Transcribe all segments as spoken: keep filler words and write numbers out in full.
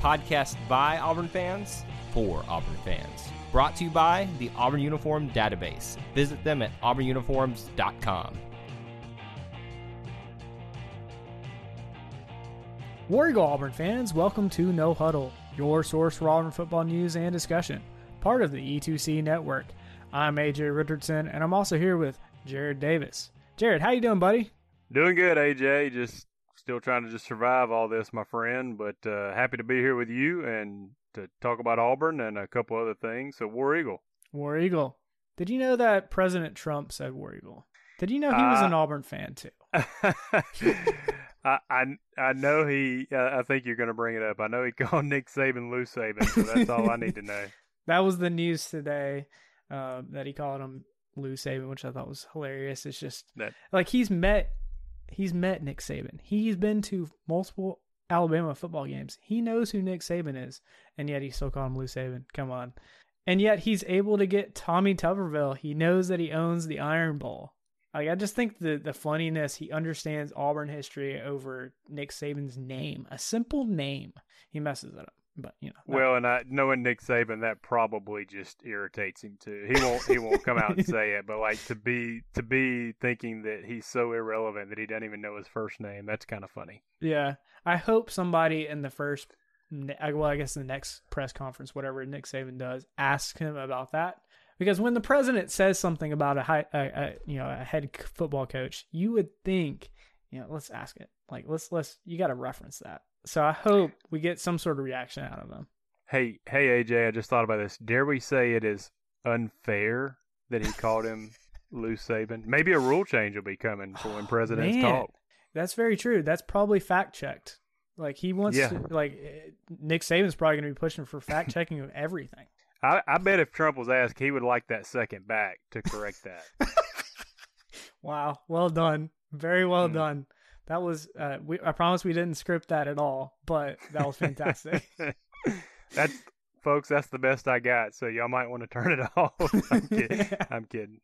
podcast by Auburn fans, for Auburn fans. Brought to you by the Auburn Uniform Database. Visit them at auburn uniforms dot com. War Eagle Auburn fans, welcome to No Huddle, your source for Auburn football news and discussion, part of the E two C Network. I'm A J Richardson, and I'm also here with Jared Davis. Jared, how you doing, buddy? Doing good, A J. Just... Still trying to just survive all this, my friend, but uh, happy to be here with you and to talk about Auburn and a couple other things. So, War Eagle. War Eagle. Did you know that President Trump said War Eagle? Did you know he uh, was an Auburn fan, too? I, I I know he, uh, I think you're going to bring it up. I know he called Nick Saban Lou Saban, so that's all I need to know. That was the news today uh, that he called him Lou Saban, which I thought was hilarious. It's just, that, like, he's met... He's met Nick Saban. He's been to multiple Alabama football games. He knows who Nick Saban is, and yet he still calls him Lou Saban. Come on. And yet he's able to get Tommy Tuberville. He knows that he owns the Iron Bowl. Like, I just think the, the funniness, he understands Auburn history over Nick Saban's name. A simple name. He messes it up. But you know, well, that, and I, knowing Nick Saban, that probably just irritates him too. He won't, he won't come out and say it, but like to be, to be thinking that he's so irrelevant that he doesn't even know his first name. That's kind of funny. Yeah, I hope somebody in the first, well, I guess the next press conference, whatever Nick Saban does, asks him about that, because when the president says something about a high, a, a, you know, a head football coach, you would think, you know, let's ask it. Like, let's, let's, you got to reference that. So I hope we get some sort of reaction out of them. Hey, hey, A J, I just thought about this. Dare we say it is unfair that he called him Lou Saban? Maybe a rule change will be coming for when presidents oh, talk. That's very true. That's probably fact-checked. Like, he wants yeah. to, like, Nick Saban's probably going to be pushing for fact-checking of everything. I, I bet if Trump was asked, he would like that second back to correct that. Wow. Well done. Very well mm. done. That was, uh, we, I promise we didn't script that at all, but that was fantastic. That's, folks, that's the best I got, so y'all might want to turn it off. I'm kidding. I'm kidding.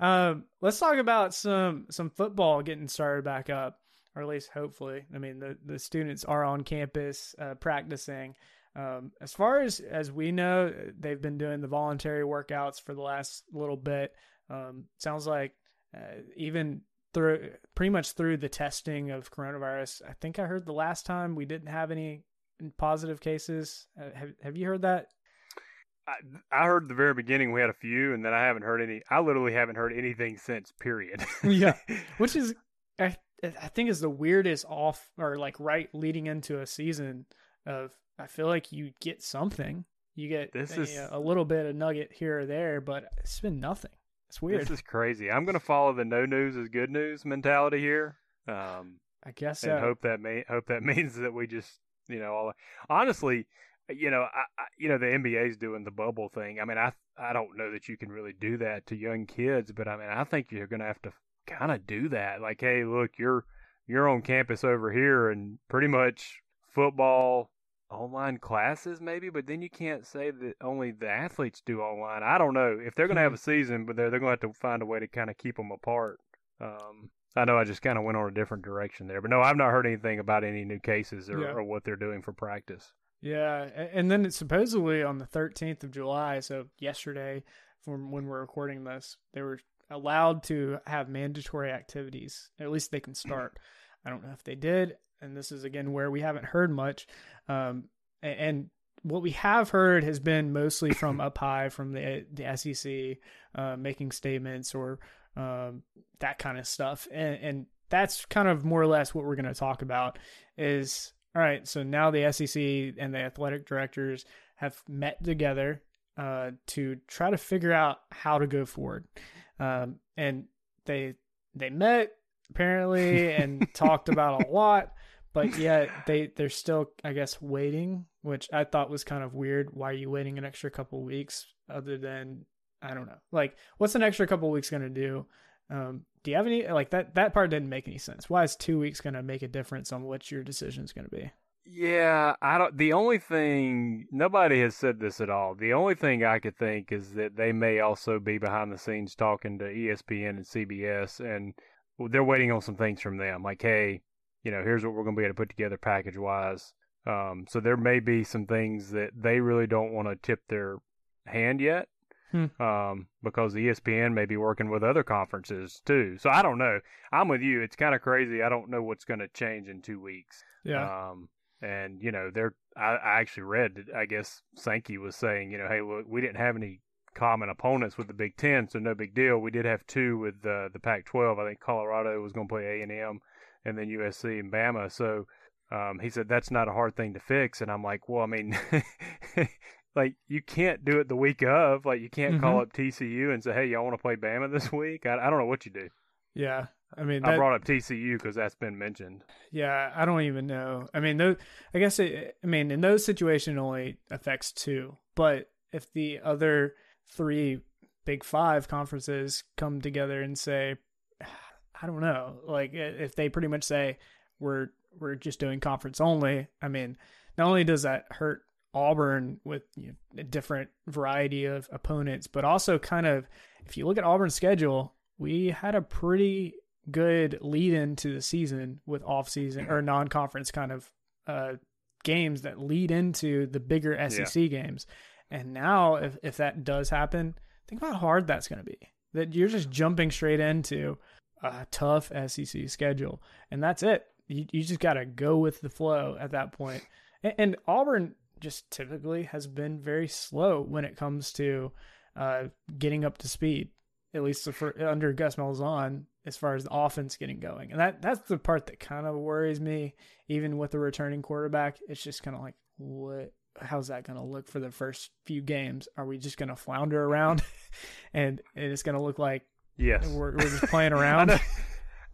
Um, let's talk about some, some football getting started back up, or at least hopefully. I mean, the, the students are on campus uh, practicing. Um, as far as, as we know, they've been doing the voluntary workouts for the last little bit. Um, sounds like uh, even... through pretty much through the testing of coronavirus. I think I heard the last time we didn't have any positive cases. Uh, have have you heard that? I, I heard the very beginning we had a few, and then I haven't heard any. I literally haven't heard anything since, period. Yeah, which is, I, I think is the weirdest off or like right leading into a season of, I feel like you get something. You get this is, know, a little bit of nugget here or there, but it's been nothing. It's weird. This is crazy. I'm going to follow the no news is good news mentality here. Um, I guess so. And hope that may, hope that means that we just, you know, all, honestly, you know, I, I, you know, the N B A's doing the bubble thing. I mean, I I don't know that you can really do that to young kids, but I mean, I think you're going to have to kind of do that. Like, hey, look, you're you're on campus over here, and pretty much football, online classes maybe, but then you can't say that only the athletes do online. I don't know if they're going to have a season, but they're, they're going to have to find a way to kind of keep them apart. Um, I know I just kind of went on a different direction there, but no, I've not heard anything about any new cases or, yeah. or what they're doing for practice. Yeah. And then it's supposedly on the thirteenth of July. So yesterday from when we're recording this, they were allowed to have mandatory activities. At least they can start. I don't know if they did. And this is, again, where we haven't heard much. Um, and, and what we have heard has been mostly from up high, from the the S E C, uh, making statements or um, that kind of stuff. And, and that's kind of more or less what we're going to talk about is, all right, so now the S E C and the athletic directors have met together uh, to try to figure out how to go forward. Um, and they they met apparently and talked about a lot, but yet they they're still, I guess, waiting, which I thought was kind of weird. Why are you waiting an extra couple weeks? Other than, I don't know, like, what's an extra couple weeks going to do? Um, do you have any, like, that, that part didn't make any sense. Why is two weeks going to make a difference on what your decision is going to be? Yeah, I don't, the only thing, nobody has said this at all. The only thing I could think is that they may also be behind the scenes talking to E S P N and C B S, and they're waiting on some things from them. Like, hey, you know, here's what we're going to be able to put together package wise. Um, so there may be some things that they really don't want to tip their hand yet. Hmm. Um, because E S P N may be working with other conferences too. So I don't know. I'm with you. It's kind of crazy. I don't know what's going to change in two weeks. Yeah. Um, and you know, they're, I, I actually read, I guess Sankey was saying, you know, hey, well, we didn't have any common opponents with the Big Ten, so no big deal. We did have two with uh, the Pac twelve. I think Colorado was going to play A and M, and then U S C and Bama. So um, he said, that's not a hard thing to fix. And I'm like, well, I mean, like, you can't do it the week of. Like, you can't mm-hmm. call up T C U and say, hey, y'all want to play Bama this week? I, I don't know what you do. Yeah. I mean, that, I brought up T C U because that's been mentioned. Yeah. I don't even know. I mean, those, I guess, it, I mean, in those situations, it only affects two. But if the other three Big Five conferences come together and say, I don't know, like, if they pretty much say, we're, we're just doing conference only, I mean, not only does that hurt Auburn with, you know, a different variety of opponents, but also kind of, if you look at Auburn's schedule, we had a pretty good lead into the season with off season or non-conference kind of uh, games that lead into the bigger S E C yeah. games. And now if, if that does happen, think about how hard that's going to be, that you're just jumping straight into a tough S E C schedule. And that's it. You, you just got to go with the flow at that point. And, and Auburn just typically has been very slow when it comes to uh, getting up to speed, at least for, under Gus Malzahn, as far as the offense getting going. And that that's the part that kind of worries me, even with the returning quarterback. It's just kind of like, what, how's that going to look for the first few games? Are we just going to flounder around and, and it's going to look like yes, we're, we're just playing around? I,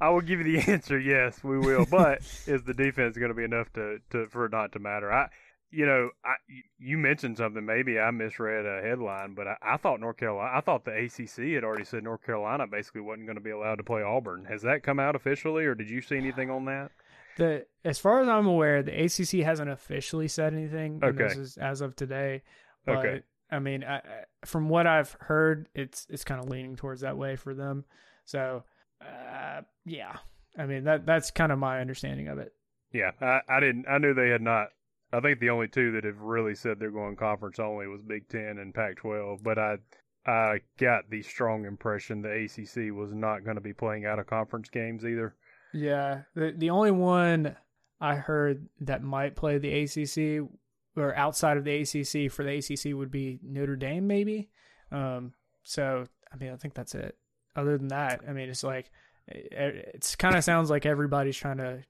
I will give you the answer. Yes, we will. But is the defense going to be enough to, to, for it not to matter? I, You know, I, you mentioned something. Maybe I misread a headline, but I, I thought North Carolina, I thought the A C C had already said North Carolina basically wasn't going to be allowed to play Auburn. Has that come out officially, or did you see anything on that? The, as far as I'm aware, the A C C hasn't officially said anything. Okay. This is as of today. But, okay. I mean, I, from what I've heard, it's it's kind of leaning towards that way for them. So, uh, yeah, I mean that that's kind of my understanding of it. Yeah, I, I didn't. I knew they had not. I think the only two that have really said they're going conference only was Big Ten and Pac twelve, but I I got the strong impression the A C C was not going to be playing out of conference games either. Yeah, the the only one I heard that might play the A C C or outside of the A C C for the A C C would be Notre Dame, maybe. Um, so I mean, I think that's it. Other than that, I mean, it's like it, it's kind of sounds like everybody's trying to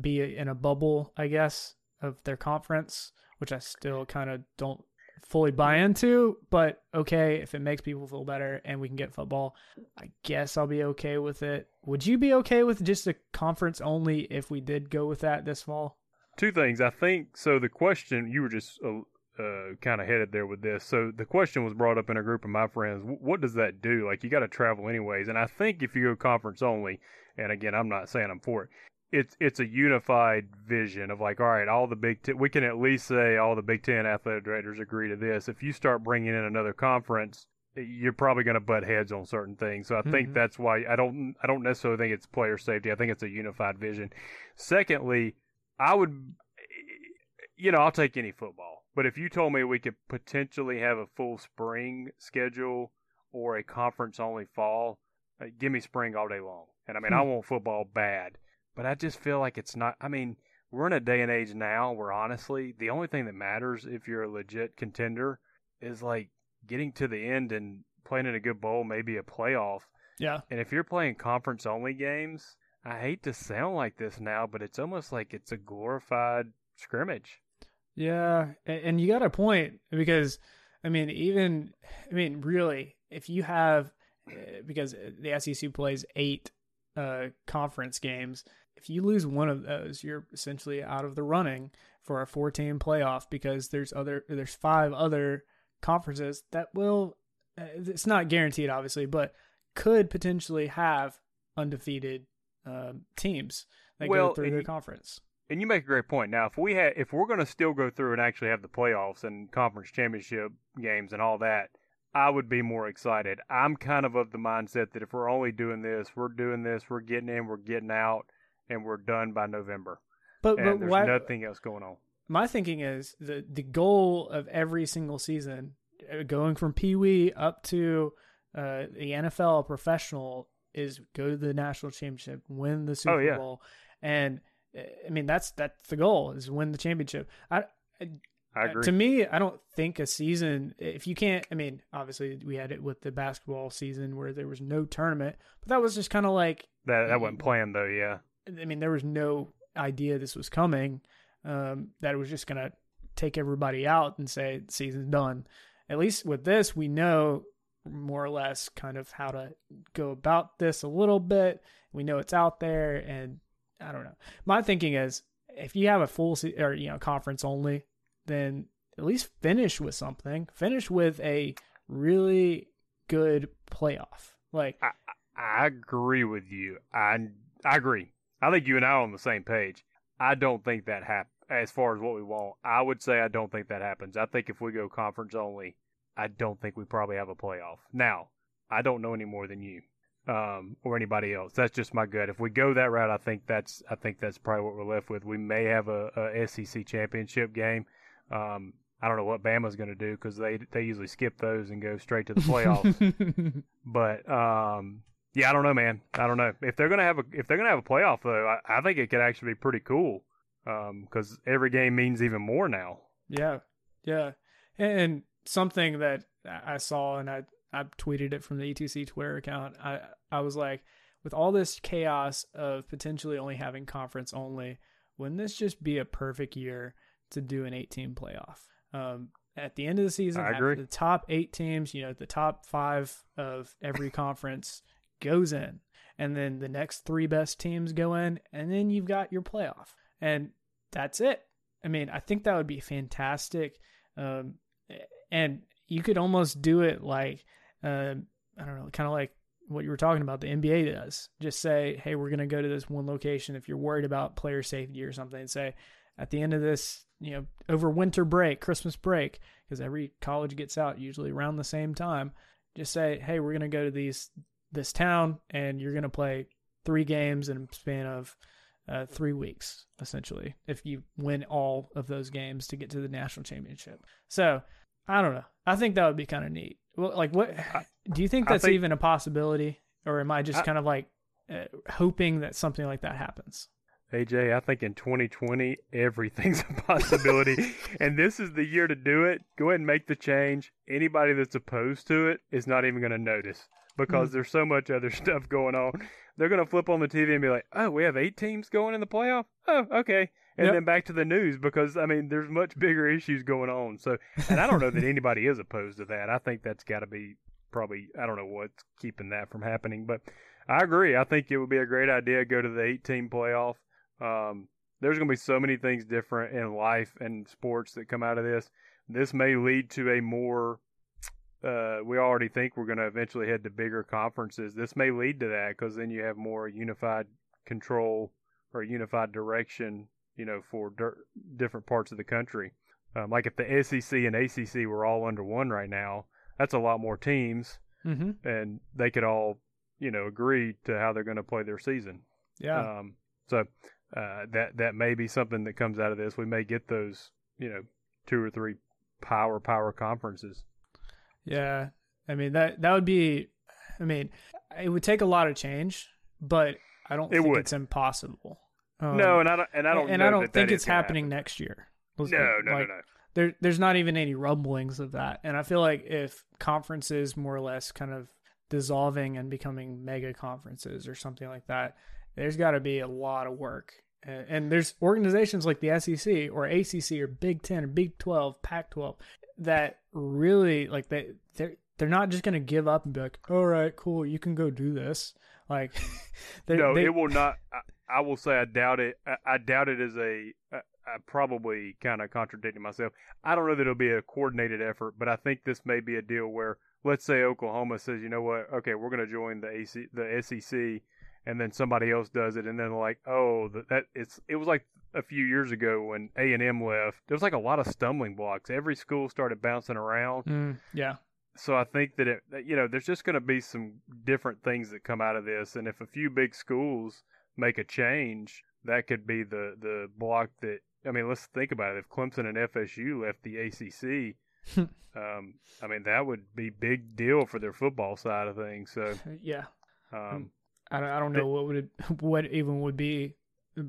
be in a bubble, I guess, of their conference, which I still kind of don't fully buy into, but okay, if it makes people feel better and we can get football, I guess I'll be okay with it. Would you be okay with just a conference only if we did go with that this fall? Two things. I think, so the question, you were just uh, uh, kind of headed there with this. So the question was brought up in a group of my friends, what does that do? Like, you got to travel anyways. And I think if you go conference only, and again, I'm not saying I'm for it, It's it's a unified vision of like, all right, all the Big Ten, we can at least say all the Big Ten athletic directors agree to this. If you start bringing in another conference, you're probably going to butt heads on certain things. So I mm-hmm. think that's why I don't I don't necessarily think it's player safety. I think it's a unified vision. Secondly, I would, you know, I'll take any football, but if you told me we could potentially have a full spring schedule or a conference only fall, uh, give me spring all day long. And I mean, mm-hmm. I want football bad. But I just feel like it's not – I mean, we're in a day and age now where, honestly, the only thing that matters if you're a legit contender is, like, getting to the end and playing in a good bowl, maybe a playoff. Yeah. And if you're playing conference-only games, I hate to sound like this now, but it's almost like it's a glorified scrimmage. Yeah, and you got a point because, I mean, even – I mean, really, if you have – because the S E C plays eight uh, conference games. If you lose one of those, you're essentially out of the running for a four-team playoff, because there's other there's five other conferences that will. Uh, it's not guaranteed, obviously, but could potentially have undefeated uh, teams that well, go through their you, conference. And you make a great point. Now, if we had, if we're going to still go through and actually have the playoffs and conference championship games and all that, I would be more excited. I'm kind of of the mindset that if we're only doing this, we're doing this, we're getting in, we're getting out, and we're done by November. But, but there's why, nothing else going on. My thinking is the the goal of every single season, going from Pee Wee up to uh, the N F L professional, is go to the national championship, win the Super oh, yeah. Bowl, and I mean that's that's the goal, is win the championship. I, I, I agree. To me, I don't think a season, if you can't, I mean, obviously we had it with the basketball season where there was no tournament, but that was just kind of like that. That wasn't planned though, yeah. I mean, there was no idea this was coming. Um, that it was just gonna take everybody out and say the season's done. At least with this, we know more or less kind of how to go about this a little bit. We know it's out there, and I don't know. My thinking is, if you have a full se- or you know conference only, then at least finish with something. Finish with a really good playoff. Like I, I agree with you. I I agree. I think you and I are on the same page. I don't think that happens as far as what we want. I would say I don't think that happens. I think if we go conference only, I don't think we probably have a playoff. Now, I don't know any more than you um, or anybody else. That's just my gut. If we go that route, I think that's I think that's probably what we're left with. We may have a, a S E C championship game. Um, I don't know what Bama's going to do, because they they usually skip those and go straight to the playoffs. but um, yeah, I don't know, man. I don't know if they're going to have a if they're going to have a playoff though. I, I think it could actually be pretty cool. Because um, every game means even more now. Yeah, yeah. And something that I saw, and I, I tweeted it from the E two C Twitter account, I, I was like, with all this chaos of potentially only having conference only, wouldn't this just be a perfect year to do an eight-team playoff? Um, at the end of the season, after the top eight teams, you know, the top five of every conference goes in, and then the next three best teams go in, and then you've got your playoff. And that's it. I mean, I think that would be fantastic. Um, and you could almost do it like, uh, I don't know, kind of like what you were talking about, the N B A does. Just say, hey, we're going to go to this one location if you're worried about player safety or something, and say at the end of this, you know, over winter break, Christmas break, because every college gets out usually around the same time, just say, hey, we're going to go to these this town, and you're going to play three games in a span of Uh, three weeks, essentially, if you win all of those games to get to the national championship. So, I don't know. I think that would be kind of neat. Well, like, what I, do you think that's think, even a possibility, or am I just I, kind of like uh, hoping that something like that happens? A J, I think in twenty twenty, everything's a possibility, and this is the year to do it. Go ahead and make the change. Anybody that's opposed to it is not even going to notice, because mm-hmm. there's so much other stuff going on. They're going to flip on the T V and be like, oh, we have eight teams going in the playoff? Oh, okay. And yep. then back to the news, because, I mean, there's much bigger issues going on. So, and I don't know that anybody is opposed to that. I think that's got to be probably, I don't know what's keeping that from happening. But I agree. I think it would be a great idea to go to the eight-team playoff. Um, there's going to be so many things different in life and sports that come out of this. This may lead to a more... Uh, we already think we're going to eventually head to bigger conferences. This may lead to that, because then you have more unified control or unified direction, you know, for di- different parts of the country. Um, like if the S E C and A C C were all under one right now, that's a lot more teams, mm-hmm. and they could all, you know, agree to how they're going to play their season. Yeah. Um, so uh, that that may be something that comes out of this. We may get those, you know, two or three power power conferences. Yeah, I mean, that that would be, I mean, it would take a lot of change, but I don't it think would. It's impossible. Um, no, and I don't, and I don't, and know I don't that think that it's happening happen. next year. No, like, no, like, no, no. There, there's not even any rumblings of that. And I feel like if conferences more or less kind of dissolving and becoming mega conferences or something like that, there's got to be a lot of work. And, and there's organizations like the S E C or A C C or Big Ten or Big twelve, Pac twelve, that really like they they're They're not just going to give up and be like, all right, cool, you can go do this. Like, they, no, they... it will not. I, I will say I doubt it. I, I doubt it is a, I, I probably kind of contradicting myself. I don't know that it'll be a coordinated effort, but I think this may be a deal where, let's say Oklahoma says, you know what, okay, we're going to join the A C, the S E C, and then somebody else does it, and then like, oh, that, that it's it was like a few years ago when A and M left. There was like a lot of stumbling blocks. Every school started bouncing around. Mm, yeah. So I think that, it, you know, there's just going to be some different things that come out of this. And if a few big schools make a change, that could be the, the block that, I mean, let's think about it. If Clemson and F S U left the A C C, um, I mean, that would be big deal for their football side of things. So, yeah. Um, I don't, I don't know but, what would it, what even would be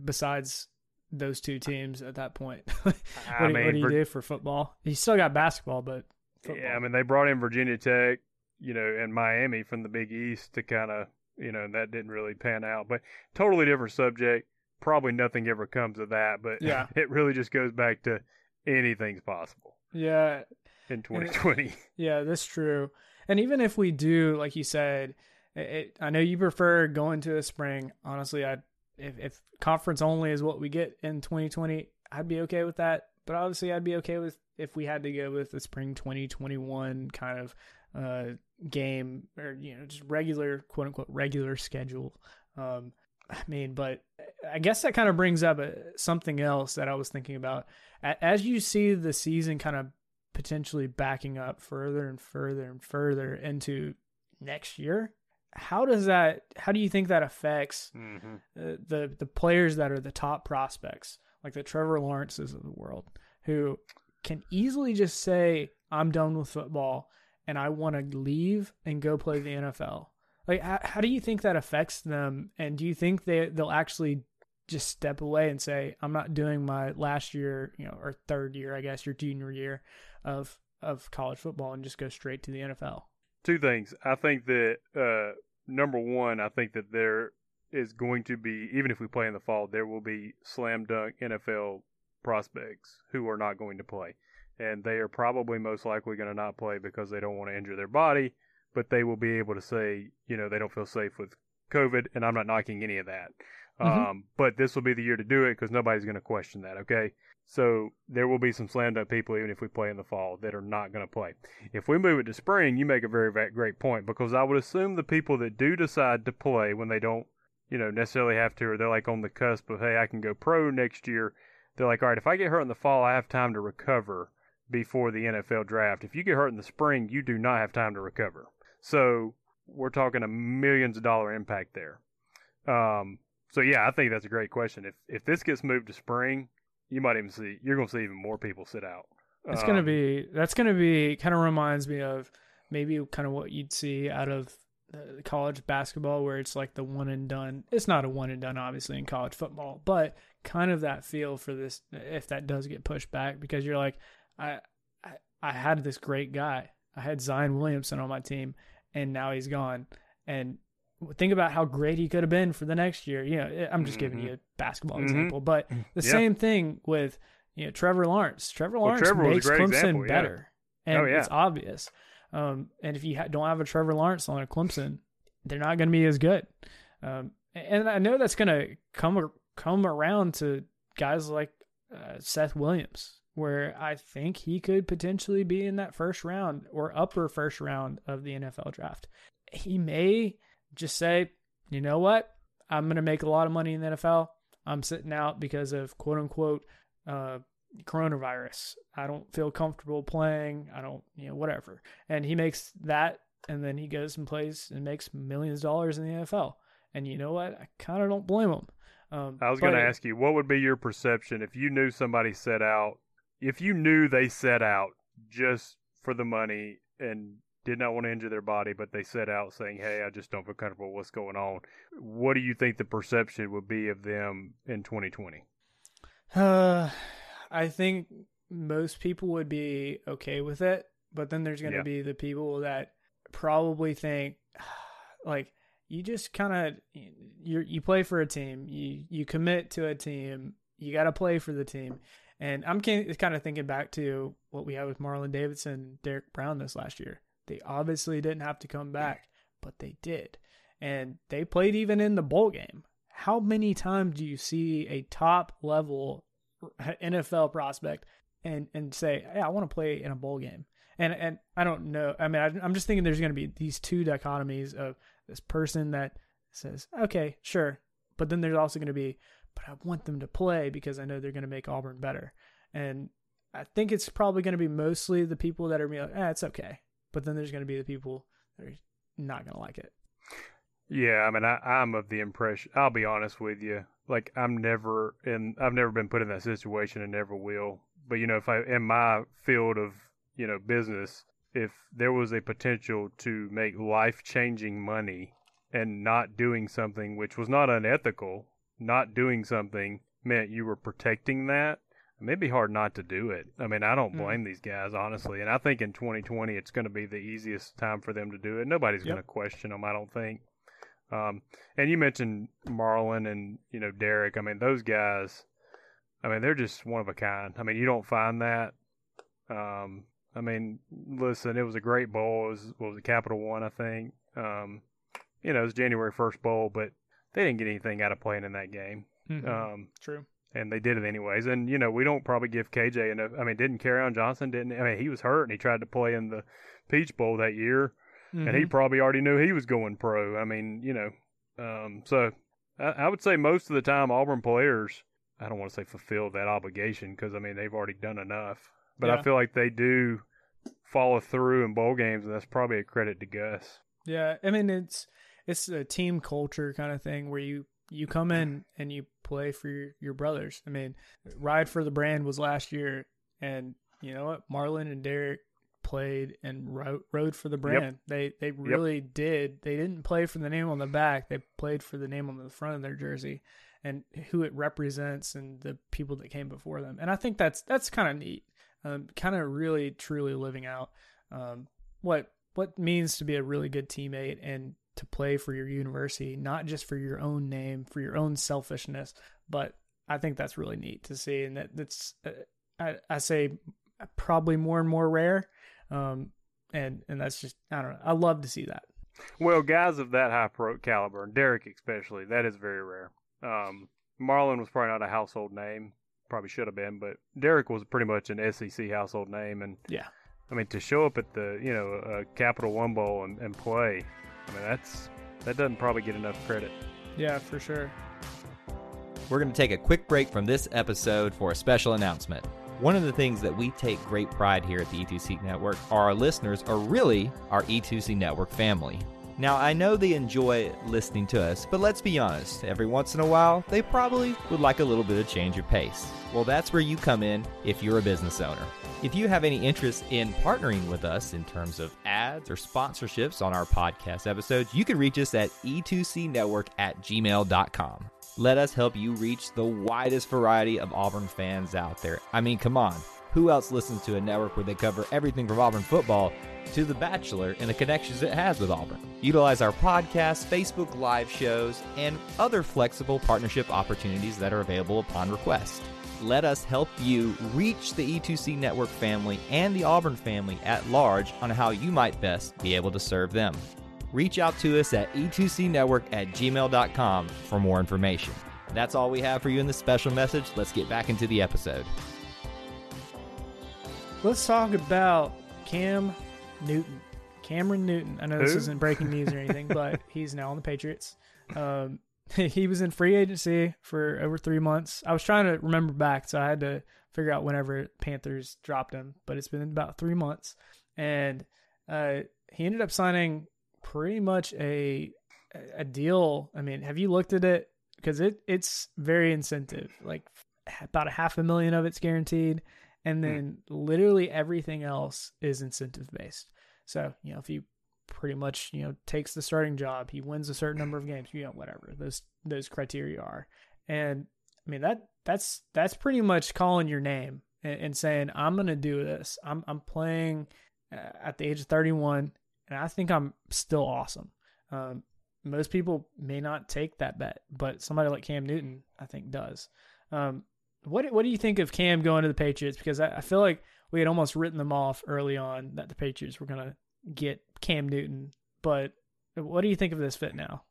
besides those two teams at that point. what, I mean, what do you for, do for football? You still got basketball, but. Football. Yeah, I mean, they brought in Virginia Tech, you know, and Miami from the Big East to kind of, you know, that didn't really pan out. But totally different subject. Probably nothing ever comes of that. But yeah, it really just goes back to anything's possible. Yeah. In twenty twenty. It, yeah, that's true. And even if we do, like you said, it, I know you prefer going to the spring. Honestly, I if, if conference only is what we get in twenty twenty, I'd be okay with that. But obviously, I'd be okay with if we had to go with the spring twenty twenty-one kind of uh, game, or, you know, just regular, quote unquote, regular schedule. Um, I mean, but I guess that kind of brings up a, something else that I was thinking about. As you see the season kind of potentially backing up further and further and further into next year, how does that, how do you think that affects mm-hmm. the, the, the players that are the top prospects, like the Trevor Lawrences of the world, who can easily just say, I'm done with football and I want to leave and go play the N F L. Like, how, how do you think that affects them? And do you think they, they'll actually just step away and say, I'm not doing my last year, you know, or third year, I guess, your junior year of, of college football and just go straight to the N F L? Two things. I think that, uh, number one, I think that there is going to be, even if we play in the fall, there will be slam dunk N F L prospects who are not going to play, and they are probably most likely going to not play because they don't want to injure their body, but they will be able to say, you know, they don't feel safe with COVID, and I'm not knocking any of that. Mm-hmm. Um, but this will be the year to do it because nobody's going to question that, okay? So there will be some slam dunk people, even if we play in the fall, that are not going to play. If we move it to spring, you make a very, very great point, because I would assume the people that do decide to play when they don't, you know, necessarily have to, or they're like on the cusp of, hey, I can go pro next year, they're like, all right, if I get hurt in the fall, I have time to recover before the N F L draft. If you get hurt in the spring, you do not have time to recover. So we're talking a millions of dollar impact there. Um, so, yeah, I think that's a great question. If if this gets moved to spring, you might even see, you're going to see even more people sit out. It's um, going to be, that's going to be, kind of reminds me of maybe kind of what you'd see out of the college basketball, where it's like the one and done. It's not a one and done, obviously, in college football, but kind of that feel for this, if that does get pushed back, because you're like, I, I, I had this great guy. I had Zion Williamson on my team, and now he's gone. And think about how great he could have been for the next year. You know, I'm just mm-hmm. giving you a basketball mm-hmm. example, but the yeah. same thing with, you know, Trevor Lawrence. Trevor Lawrence well, Trevor makes Clemson example, yeah. better, and oh, yeah. it's obvious. Um, and if you ha- don't have a Trevor Lawrence on a Clemson, they're not going to be as good. Um, and I know that's going to come or, come around to guys like uh, Seth Williams, where I think he could potentially be in that first round or upper first round of the N F L draft. He may just say, you know what, I'm going to make a lot of money in the N F L. I'm sitting out because of quote unquote uh, coronavirus. I don't feel comfortable playing. I don't, you know, whatever. And he makes that, and then he goes and plays and makes millions of dollars in the N F L. And you know what? I kind of don't blame him. Um, I was going to ask you, what would be your perception if you knew somebody set out, if you knew they set out just for the money and did not want to injure their body, but they set out saying, hey, I just don't feel comfortable with what's going on. What do you think the perception would be of them in twenty twenty? Uh, I think most people would be okay with it, but then there's going to yeah. be the people that probably think like, you just kind of, you you play for a team, you, you commit to a team, you got to play for the team. And I'm kind of thinking back to what we had with Marlon Davidson, Derek Brown this last year. They obviously didn't have to come back, but they did. And they played even in the bowl game. How many times do you see a top-level N F L prospect and, and say, yeah, I want to play in a bowl game? And and I don't know. I mean, I, I'm just thinking there's going to be these two dichotomies of this person that says, okay, sure. But then there's also going to be, but I want them to play because I know they're going to make Auburn better. And I think it's probably going to be mostly the people that are going to be like, eh, it's okay. But then there's going to be the people that are not going to like it. Yeah, I mean, I, I'm of the impression, I'll be honest with you, like I'm never in, I've never been put in that situation and never will. But, you know, if I, in my field of, you know, business, if there was a potential to make life-changing money and not doing something, which was not unethical, not doing something meant you were protecting that, it may be hard not to do it. I mean, I don't blame mm. these guys, honestly. And I think in twenty twenty, it's going to be the easiest time for them to do it. Nobody's yep. going to question them, I don't think. Um, and you mentioned Marlon and, you know, Derek. I mean, those guys, I mean, they're just one of a kind. I mean, you don't find that. Um, I mean, listen, it was a great bowl. It was, what was it, Capital One, I think. Um, you know, it was January first bowl, but they didn't get anything out of playing in that game. Mm-hmm. Um, True. And they did it anyways. And, you know, we don't probably give K J enough. I mean, didn't Kerryon Johnson, didn't, I mean, he was hurt and he tried to play in the Peach Bowl that year. Mm-hmm. And he probably already knew he was going pro. I mean, you know, um, so I, I would say most of the time Auburn players, I don't want to say fulfill that obligation because, I mean, they've already done enough. But yeah. I feel like they do follow through in bowl games, and that's probably a credit to Gus. Yeah, I mean, it's it's a team culture kind of thing where you, you come in and you play for your, your brothers. I mean, Ride for the Brand was last year, and you know what? Marlon and Derek played and ro- rode for the brand. Yep. They they really yep. did. They didn't play for the name on the back. They played for the name on the front of their jersey and who it represents and the people that came before them. And I think that's that's kind of neat. Um, kind of really, truly living out um, what what means to be a really good teammate and to play for your university, not just for your own name, for your own selfishness. But I think that's really neat to see. And that, that's, uh, I, I say, probably more and more rare. Um, and, and that's just, I don't know. I love to see that. Well, guys of that high pro caliber, Derek especially, that is very rare. Um, Marlon was probably not a household name. Probably should have been, but Derek was pretty much an S E C household name. And yeah, I mean, to show up at the, you know, a Capital One Bowl and, and play, I mean, that's, that doesn't probably get enough credit. Yeah, for sure. We're going to take a quick break from this episode for a special announcement. One of the things that we take great pride here at the E two C Network are our listeners are really our E two C Network family. Now, I know they enjoy listening to us, but let's be honest, every once in a while, they probably would like a little bit of change of pace. Well, that's where you come in if you're a business owner. If you have any interest in partnering with us in terms of ads or sponsorships on our podcast episodes, you can reach us at e two c network at gmail dot com. Let us help you reach the widest variety of Auburn fans out there. I mean, come on. Who else listens to a network where they cover everything from Auburn football to The Bachelor and the connections it has with Auburn? Utilize our podcasts, Facebook live shows, and other flexible partnership opportunities that are available upon request. Let us help you reach the E two C Network family and the Auburn family at large on how you might best be able to serve them. Reach out to us at e two c network at gmail dot com for more information. That's all we have for you in this special message. Let's get back into the episode. Let's talk about Cam Newton. Cameron Newton. I know this Who? isn't breaking news or anything, but he's now on the Patriots. Um, he was in free agency for over three months. I was trying to remember back, so I had to figure out whenever Panthers dropped him, but it's been about three months. And uh, he ended up signing pretty much a a deal. I mean, have you looked at it? Because it, it's very incentive. Like about a half a million of it's guaranteed. And then mm. literally everything else is incentive based. So, you know, if he pretty much, you know, takes the starting job, he wins a certain number of games, you know, whatever those, those criteria are. And I mean, that that's, that's pretty much calling your name and, and saying, I'm going to do this. I'm, I'm playing at the age of thirty-one. And I think I'm still awesome. Um, most people may not take that bet, but somebody like Cam Newton, I think, does. Um, what What do you think of Cam going to the Patriots? Because I, I feel like we had almost written them off early on that the Patriots were going to get Cam Newton. But what do you think of this fit now?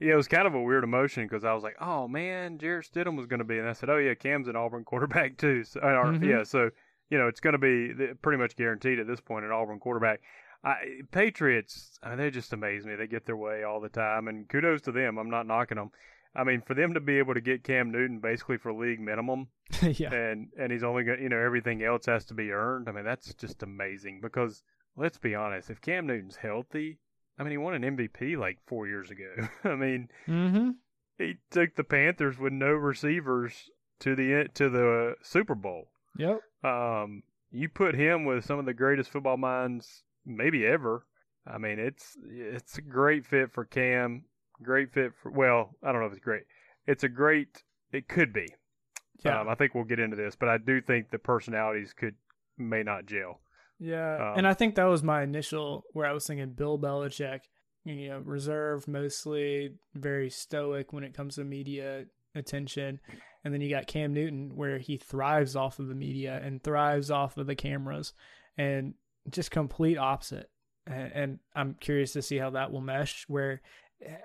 Yeah, it was kind of a weird emotion because I was like, oh, man, Jarrett Stidham was going to be. And I said, oh, yeah, Cam's an Auburn quarterback too. So, or, mm-hmm. Yeah, so, you know, it's going to be pretty much guaranteed at this point an Auburn quarterback. I, Patriots, I mean, they just amaze me. They get their way all the time, and kudos to them. I'm not knocking them. I mean, for them to be able to get Cam Newton basically for league minimum, yeah. and, and he's only going, you know, everything else has to be earned. I mean, that's just amazing because, let's be honest, if Cam Newton's healthy, I mean, he won an M V P like four years ago. I mean, mm-hmm. he took the Panthers with no receivers to the to the Super Bowl. Yep. Um, you put him with some of the greatest football minds maybe ever. I mean, it's it's a great fit for Cam. Great fit for, well, I don't know if it's great. It's a great, it could be. Yeah. Um, I think we'll get into this, but I do think the personalities could, may not gel. Yeah. Um, and I think that was my initial, where I was thinking Bill Belichick, you know, reserved mostly, very stoic when it comes to media attention. And then you got Cam Newton, where he thrives off of the media and thrives off of the cameras and just complete opposite. And, and I'm curious to see how that will mesh, where,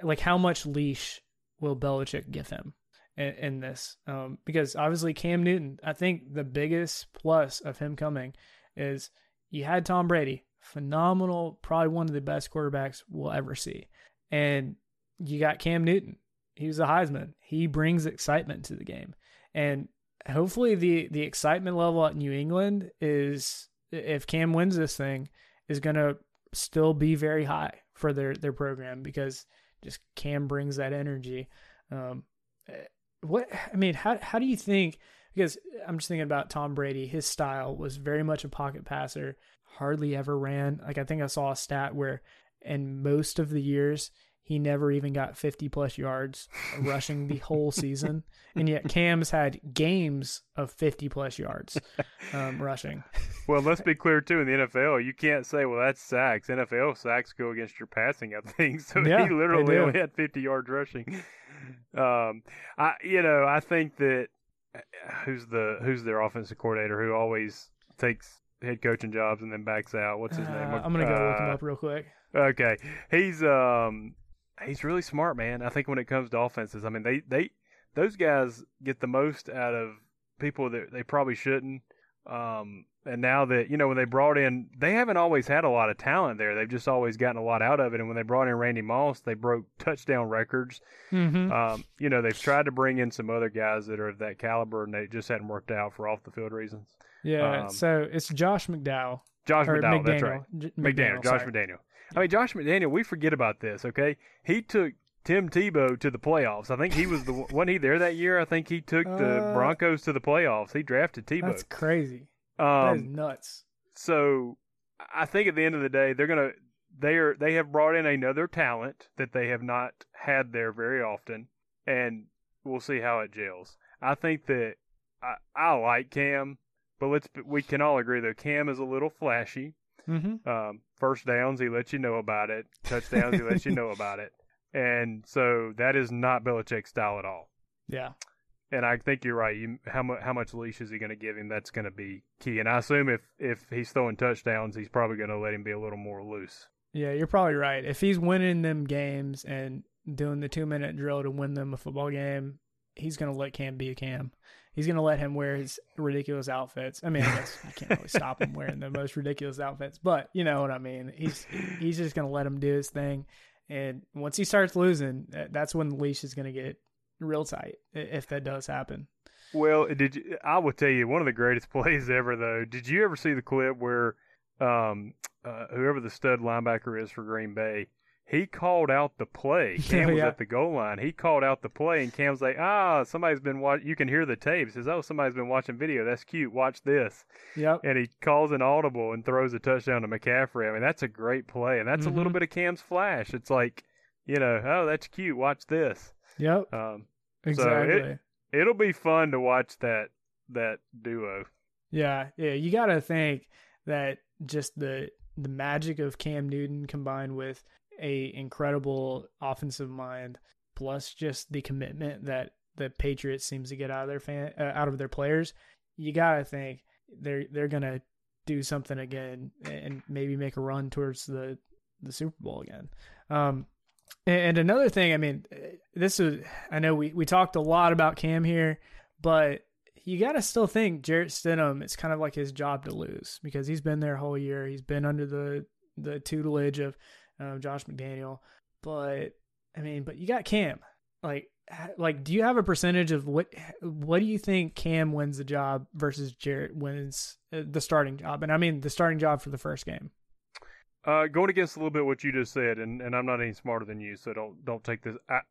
like, how much leash will Belichick give him in, in this? Um, because obviously Cam Newton, I think the biggest plus of him coming is you had Tom Brady, phenomenal, probably one of the best quarterbacks we'll ever see. And you got Cam Newton. He was a Heisman. He brings excitement to the game. And hopefully the, the excitement level at New England is, if Cam wins this thing, is going to still be very high for their, their program, because just Cam brings that energy. Um, what I mean, how how do you think? Because I'm just thinking about Tom Brady. His style was very much a pocket passer. Hardly ever ran. Like, I think I saw a stat where, in most of the years, he never even got fifty plus yards rushing the whole season, and yet Cam's had games of fifty plus yards um, rushing. Well, let's be clear too. In the N F L, you can't say, "Well, that's sacks." N F L sacks go against your passing, I think. So yeah, he literally only had fifty yards rushing. Um, I, you know, I think that who's the who's their offensive coordinator who always takes head coaching jobs and then backs out? What's his uh, name? I'm gonna go uh, look him up real quick. Okay, he's um he's really smart, man. I think when it comes to offenses, I mean, they they those guys get the most out of people that they probably shouldn't. Um, and now that, you know, when they brought in, they haven't always had a lot of talent there. They've just always gotten a lot out of it. And when they brought in Randy Moss, they broke touchdown records. Mm-hmm. Um, you know, they've tried to bring in some other guys that are of that caliber, and they just hadn't worked out for off-the-field reasons. Yeah, um, so it's Josh McDowell. Josh McDowell, McDaniel, that's right. J- McDaniel, McDaniel, Josh sorry. McDaniel. I mean, Josh McDaniel, we forget about this, okay? He took Tim Tebow to the playoffs. I think he was the one. Wasn't he there that year? I think he took uh, the Broncos to the playoffs. He drafted Tebow. That's crazy. Um, that is nuts. So I think at the end of the day, they're gonna they are they have brought in another talent that they have not had there very often, and we'll see how it gels. I think that I, I like Cam, but let's we can all agree though Cam is a little flashy. Mm-hmm. Um, first downs, he lets you know about it. Touchdowns, he lets you know about it. And so that is not Belichick's style at all. Yeah. And I think you're right. You, how, mu- how much leash is he going to give him? That's going to be key. And I assume if, if he's throwing touchdowns, he's probably going to let him be a little more loose. Yeah, you're probably right. If he's winning them games and doing the two-minute drill to win them a football game, he's going to let Cam be a Cam. He's going to let him wear his ridiculous outfits. I mean, I guess you can't really stop him wearing the most ridiculous outfits, but you know what I mean. He's he's just going to let him do his thing. And once he starts losing, that's when the leash is going to get real tight, if that does happen. Well, did you, I will tell you, one of the greatest plays ever, though. Did you ever see the clip where um, uh, whoever the stud linebacker is for Green Bay, he called out the play. Cam was yeah. at the goal line. He called out the play, and Cam's like, ah, somebody's been watching. You can hear the tape. He says, oh, somebody's been watching video. That's cute. Watch this. Yep. And he calls an audible and throws a touchdown to McCaffrey. I mean, that's a great play, and that's mm-hmm. a little bit of Cam's flash. It's like, you know, oh, that's cute. Watch this. Yep. Um, exactly. So it, it'll be fun to watch that that duo. Yeah. Yeah. You got to think that just the the magic of Cam Newton combined with a incredible offensive mind, plus just the commitment that the Patriots seems to get out of their fan, uh, out of their players. You gotta think they're they're gonna do something again and maybe make a run towards the, the Super Bowl again. Um, and another thing, I mean, this is, I know we, we talked a lot about Cam here, but you got to still think Jarrett Stidham, it's kind of like his job to lose because he's been there a whole year. He's been under the, the tutelage of um, Josh McDaniels. But I mean, but you got Cam, like, like, do you have a percentage of what, what do you think Cam wins the job versus Jarrett wins the starting job? And I mean, the starting job for the first game. Uh, going against a little bit what you just said, and, and I'm not any smarter than you, so don't don't take this. I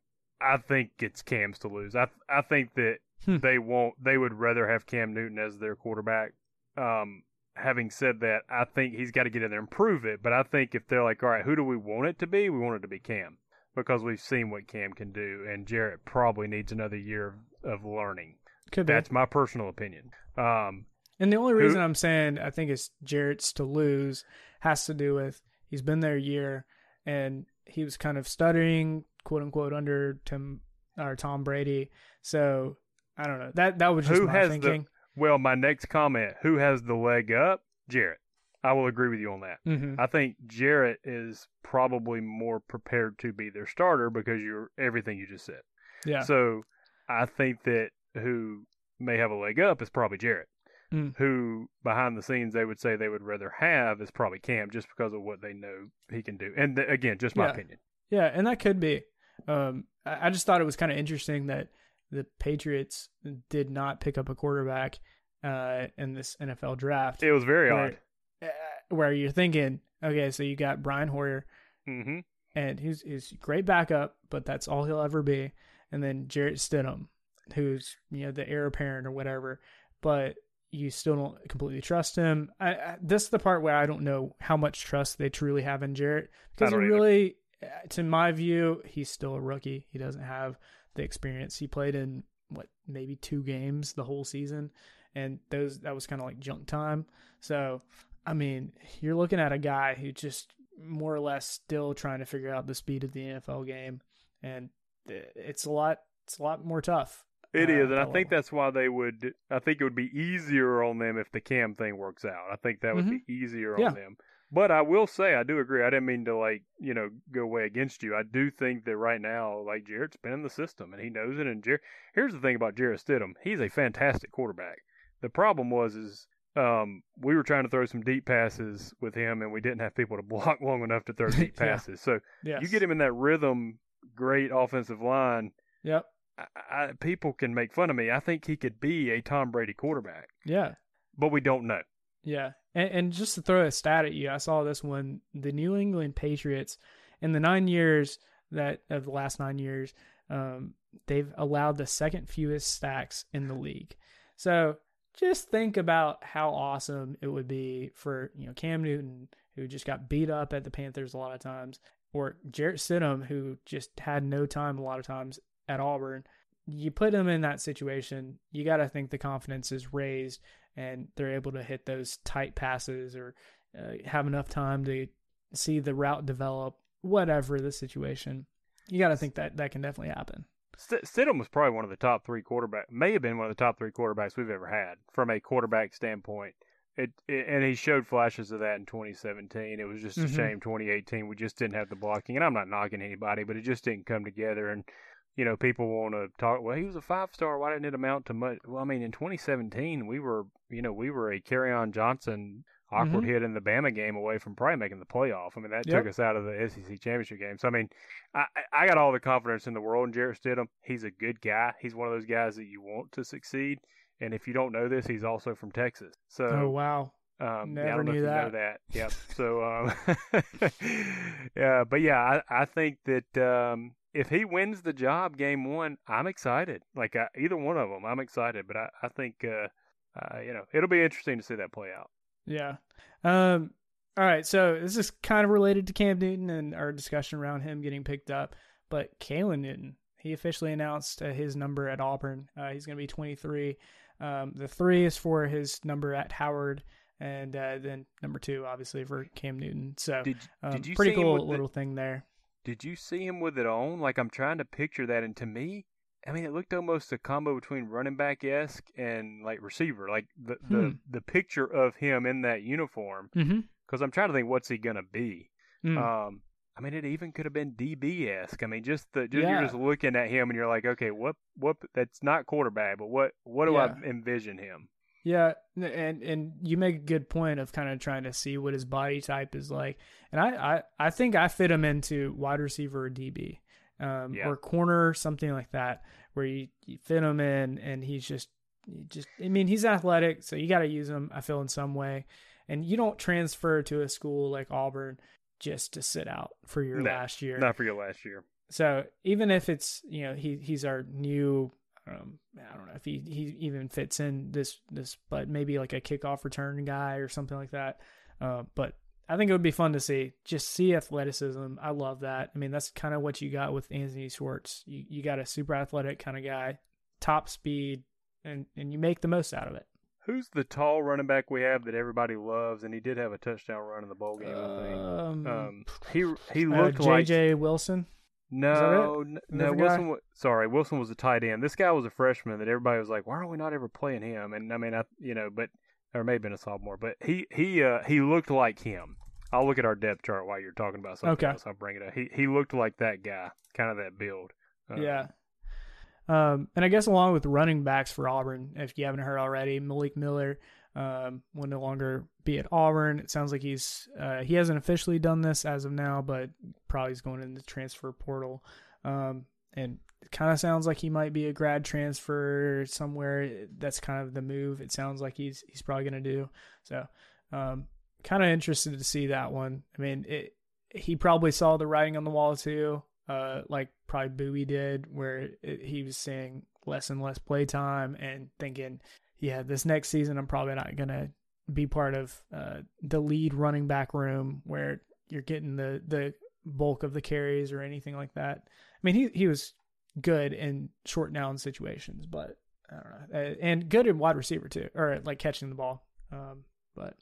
I think it's Cam's to lose. I I think that hmm. they won't. They would rather have Cam Newton as their quarterback. Um, having said that, I think he's got to get in there and prove it. But I think if they're like, all right, who do we want it to be? We want it to be Cam because we've seen what Cam can do, and Jarrett probably needs another year of learning. Could be. That's my personal opinion. Um, and the only reason who, I'm saying I think it's Jarrett's to lose has to do with he's been there a year and he was kind of stuttering, quote unquote, under Tim or Tom Brady. So I don't know. That that was just who my has thinking. The, well, my next comment, who has the leg up? Jarrett. I will agree with you on that. Mm-hmm. I think Jarrett is probably more prepared to be their starter because you're everything you just said. Yeah. So I think that who may have a leg up is probably Jarrett. Mm. Who behind the scenes they would say they would rather have is probably Cam just because of what they know he can do. And th- again, just my yeah. opinion. Yeah, and that could be. Um, I-, I just thought it was kind of interesting that the Patriots did not pick up a quarterback uh, in this N F L draft. It was very where, odd. Uh, where you're thinking, okay, so you got Brian Hoyer, mm-hmm. and he's he's great backup, but that's all he'll ever be. And then Jarrett Stidham, who's you know the heir apparent or whatever, but you still don't completely trust him. I, I, this is the part where I don't know how much trust they truly have in Jarrett because he really, to my view, he's still a rookie. He doesn't have the experience. He played in what, maybe two games the whole season. And those, that was kind of like junk time. So, I mean, you're looking at a guy who just more or less still trying to figure out the speed of the N F L game. And it's a lot, it's a lot more tough. It is, and I think that's why they would – I think it would be easier on them if the Cam thing works out. I think that would mm-hmm. be easier yeah. on them. But I will say, I do agree. I didn't mean to, like, you know, go away against you. I do think that right now, like, Jarrett's been in the system, and he knows it. And Jarrett, here's the thing about Jarrett Stidham. He's a fantastic quarterback. The problem was is um, we were trying to throw some deep passes with him, and we didn't have people to block long enough to throw deep yeah. passes. So yes. you get him in that rhythm, great offensive line. Yep. I, people can make fun of me. I think he could be a Tom Brady quarterback. Yeah. But we don't know. Yeah. And, and just to throw a stat at you, I saw this one. The New England Patriots, in the nine years that of the last nine years, um, they've allowed the second fewest sacks in the league. So just think about how awesome it would be for, you know, Cam Newton, who just got beat up at the Panthers a lot of times, or Jarrett Stidham, who just had no time a lot of times at Auburn. You put them in that situation, you got to think the confidence is raised and they're able to hit those tight passes or uh, have enough time to see the route develop, whatever the situation. You got to think that that can definitely happen. Stidham was probably one of the top three quarterbacks, may have been one of the top three quarterbacks we've ever had from a quarterback standpoint. It, it, and he showed flashes of that in twenty seventeen. It was just mm-hmm. a shame twenty eighteen. We just didn't have the blocking, and I'm not knocking anybody, but it just didn't come together. And you know, people want to talk, well, he was a five-star. Why didn't it amount to much? Well, I mean, in twenty seventeen, we were, you know, we were a Kerryon Johnson awkward mm-hmm. hit in the Bama game away from probably making the playoff. I mean, that yep. took us out of the S E C championship game. So, I mean, I, I got all the confidence in the world in Jarrett Stidham. He's a good guy. He's one of those guys that you want to succeed. And if you don't know this, he's also from Texas. So, oh, wow. Um, Never yeah, I don't knew know that. You know that. Yeah. So, um, yeah, but yeah, I, I think that, um, if he wins the job game one, I'm excited. Like I, either one of them, I'm excited. But I, I think, uh, uh, you know, it'll be interesting to see that play out. Yeah. Um, all right. So this is kind of related to Cam Newton and our discussion around him getting picked up. But Cameron Newton, he officially announced uh, his number at Auburn. Uh, he's going to be twenty-three. Um, the three is for his number at Howard. And uh, then number two, obviously, for Cam Newton. So did, um, did you pretty cool little the- thing there. Did you see him with it on? Like, I'm trying to picture that. And to me, I mean, it looked almost a combo between running back-esque and, like, receiver. Like, the hmm. the, the picture of him in that uniform, because mm-hmm. I'm trying to think, what's he going to be? Mm. Um, I mean, it even could have been D B-esque. I mean, just the just, yeah. you're just looking at him and you're like, okay, what what? That's not quarterback, but what what do yeah. I envision him? Yeah, and and you make a good point of kind of trying to see what his body type is like. And I, I, I think I fit him into wide receiver or D B. Um, yeah. Or corner, something like that, where you, you fit him in, and he's just, just. I mean, he's athletic, so you got to use him. I feel in some way, and you don't transfer to a school like Auburn just to sit out for your no, last year. Not for your last year. So even if it's, you know, he he's our new. Um, I don't know if he, he even fits in this this, but maybe like a kickoff return guy or something like that. Uh, but. I think it would be fun to see, just see athleticism. I love that. I mean, that's kind of what you got with Anthony Schwartz. You you got a super athletic kind of guy, top speed, and, and you make the most out of it. Who's the tall running back we have that everybody loves? And he did have a touchdown run in the bowl game. Um, um he he looked uh, J J like J J Wilson. No, no, no Wilson. Was, sorry, Wilson was a tight end. This guy was a freshman that everybody was like, why are we not ever playing him? And I mean, I you know, but. Or maybe been a sophomore, but he he uh, he looked like him. I'll look at our depth chart while you're talking about something okay. else. I'll bring it up. He he looked like that guy, kind of that build. Uh, yeah. Um, and I guess along with running backs for Auburn, if you haven't heard already, Malik Miller um, will no longer be at Auburn. It sounds like he's uh, he hasn't officially done this as of now, but probably is going in the transfer portal. Um, and it kind of sounds like he might be a grad transfer somewhere. That's kind of the move. It sounds like he's he's probably going to do. So um, kind of interested to see that one. I mean, it, he probably saw the writing on the wall too, uh, like probably Bowie did, where it, he was seeing less and less play time and thinking, yeah, this next season I'm probably not going to be part of uh, the lead running back room where you're getting the, the bulk of the carries or anything like that. I mean, he he was – good in short down situations, but I don't know, and good at wide receiver too, or like catching the ball. Um, but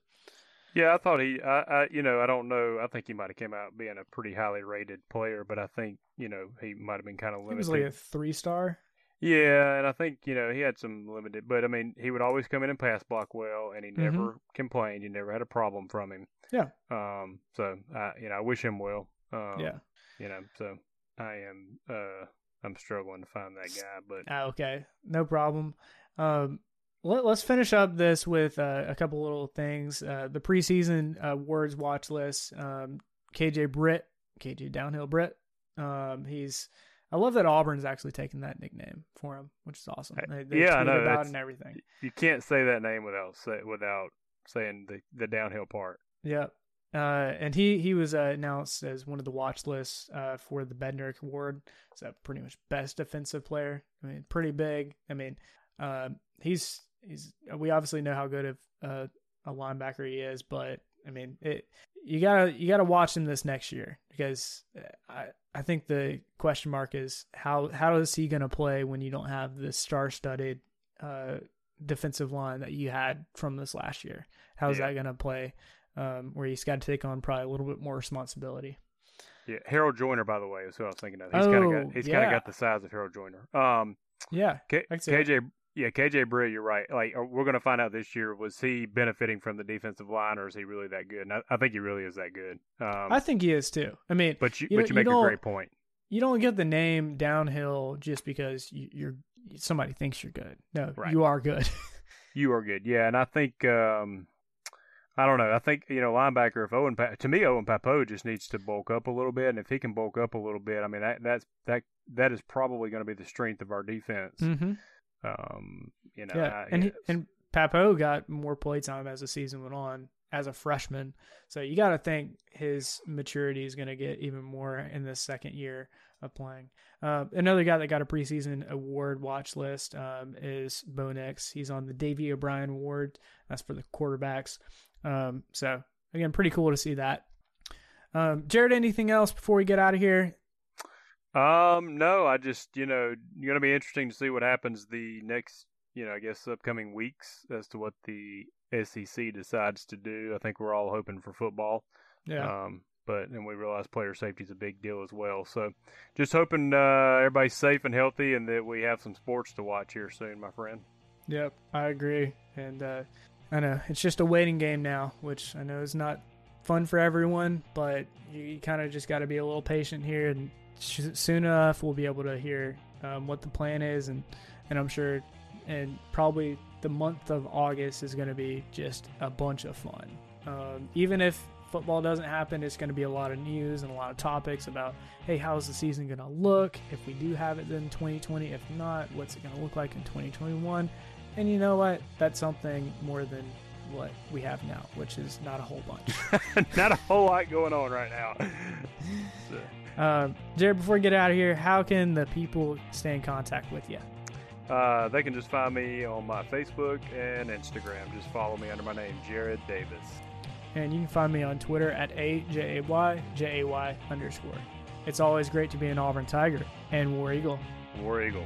yeah, I thought he, I, I, you know, I don't know. I think he might have came out being a pretty highly rated player, but I think you know he might have been kind of limited. He was like a three star. Yeah, and I think you know he had some limited, but I mean he would always come in and pass block well, and he never mm-hmm. complained. You never had a problem from him. Yeah. Um. So I, you know, I wish him well. Um, yeah. You know, so I am. Uh. I'm struggling to find that guy, but ah, okay, no problem. Um, let, let's finish up this with uh, a couple little things. Uh, the preseason awards uh, watch list. Um, K J Britt, K J Downhill Britt. Um, he's. I love that Auburn's actually taking that nickname for him, which is awesome. They, they yeah, I know about and everything. You can't say that name without say, without saying the, the downhill part. Yeah. Uh, and he, he was uh, announced as one of the watch lists uh, for the Bednarik Award. So pretty much best defensive player. I mean, pretty big. I mean, uh, he's he's we obviously know how good of uh, a linebacker he is, but I mean, it you gotta you gotta watch him this next year because I I think the question mark is how how is he gonna play when you don't have the star-studded uh, defensive line that you had from this last year? How's yeah. that gonna play? Um, where he's got to take on probably a little bit more responsibility. Yeah, Harold Joyner, by the way, is who I was thinking of. He's oh, kind of got he's yeah. kind of got the size of Harold Joyner. Um, yeah, K- KJ, yeah, K J Britt, you're right. Like we're going to find out this year, was he benefiting from the defensive line, or is he really that good? And I, I think he really is that good. Um, I think he is too. I mean, but you, you but you make you a great point. You don't get the name Downhill just because you, you're somebody thinks you're good. No, right. You are good. You are good. Yeah, and I think. Um, I don't know. I think, you know, linebacker, if Owen, to me, Owen Papo just needs to bulk up a little bit. And if he can bulk up a little bit, I mean, that that's, that that is probably going to be the strength of our defense. Mm-hmm. Um, you know, yeah. I, and, he, and Papo got more play time as the season went on as a freshman. So you got to think his maturity is going to get even more in this second year of playing. Uh, another guy that got a preseason award watch list um, is Bo Nix. He's on the Davey O'Brien Award. That's for the quarterbacks. Um, so again, pretty cool to see that. Um, Jared, anything else before we get out of here? Um, no, I just, you know, it's going to be interesting to see what happens the next, you know, I guess upcoming weeks as to what the S E C decides to do. I think we're all hoping for football. Yeah. Um, but and we realize player safety is a big deal as well. So just hoping uh, everybody's safe and healthy and that we have some sports to watch here soon, my friend. Yep, I agree. And uh, I know it's just a waiting game now, which I know is not fun for everyone, but you, you kind of just got to be a little patient here, and sh- soon enough we'll be able to hear um, what the plan is. And, and I'm sure and probably the month of August is going to be just a bunch of fun. Um, even if football doesn't happen, it's going to be a lot of news and a lot of topics about, hey, how's the season going to look if we do have it in twenty twenty? If not, what's it going to look like in twenty twenty-one? And you know what? That's something more than what we have now, which is not a whole bunch. Not a whole lot going on right now. So. uh, Jared, before we get out of here, how can the people stay in contact with you? Uh, they can just find me on my Facebook and Instagram. Just follow me under my name, Jared Davis. And you can find me on Twitter at A J A Y J A Y underscore. It's always great to be an Auburn Tiger. And War Eagle. War Eagle.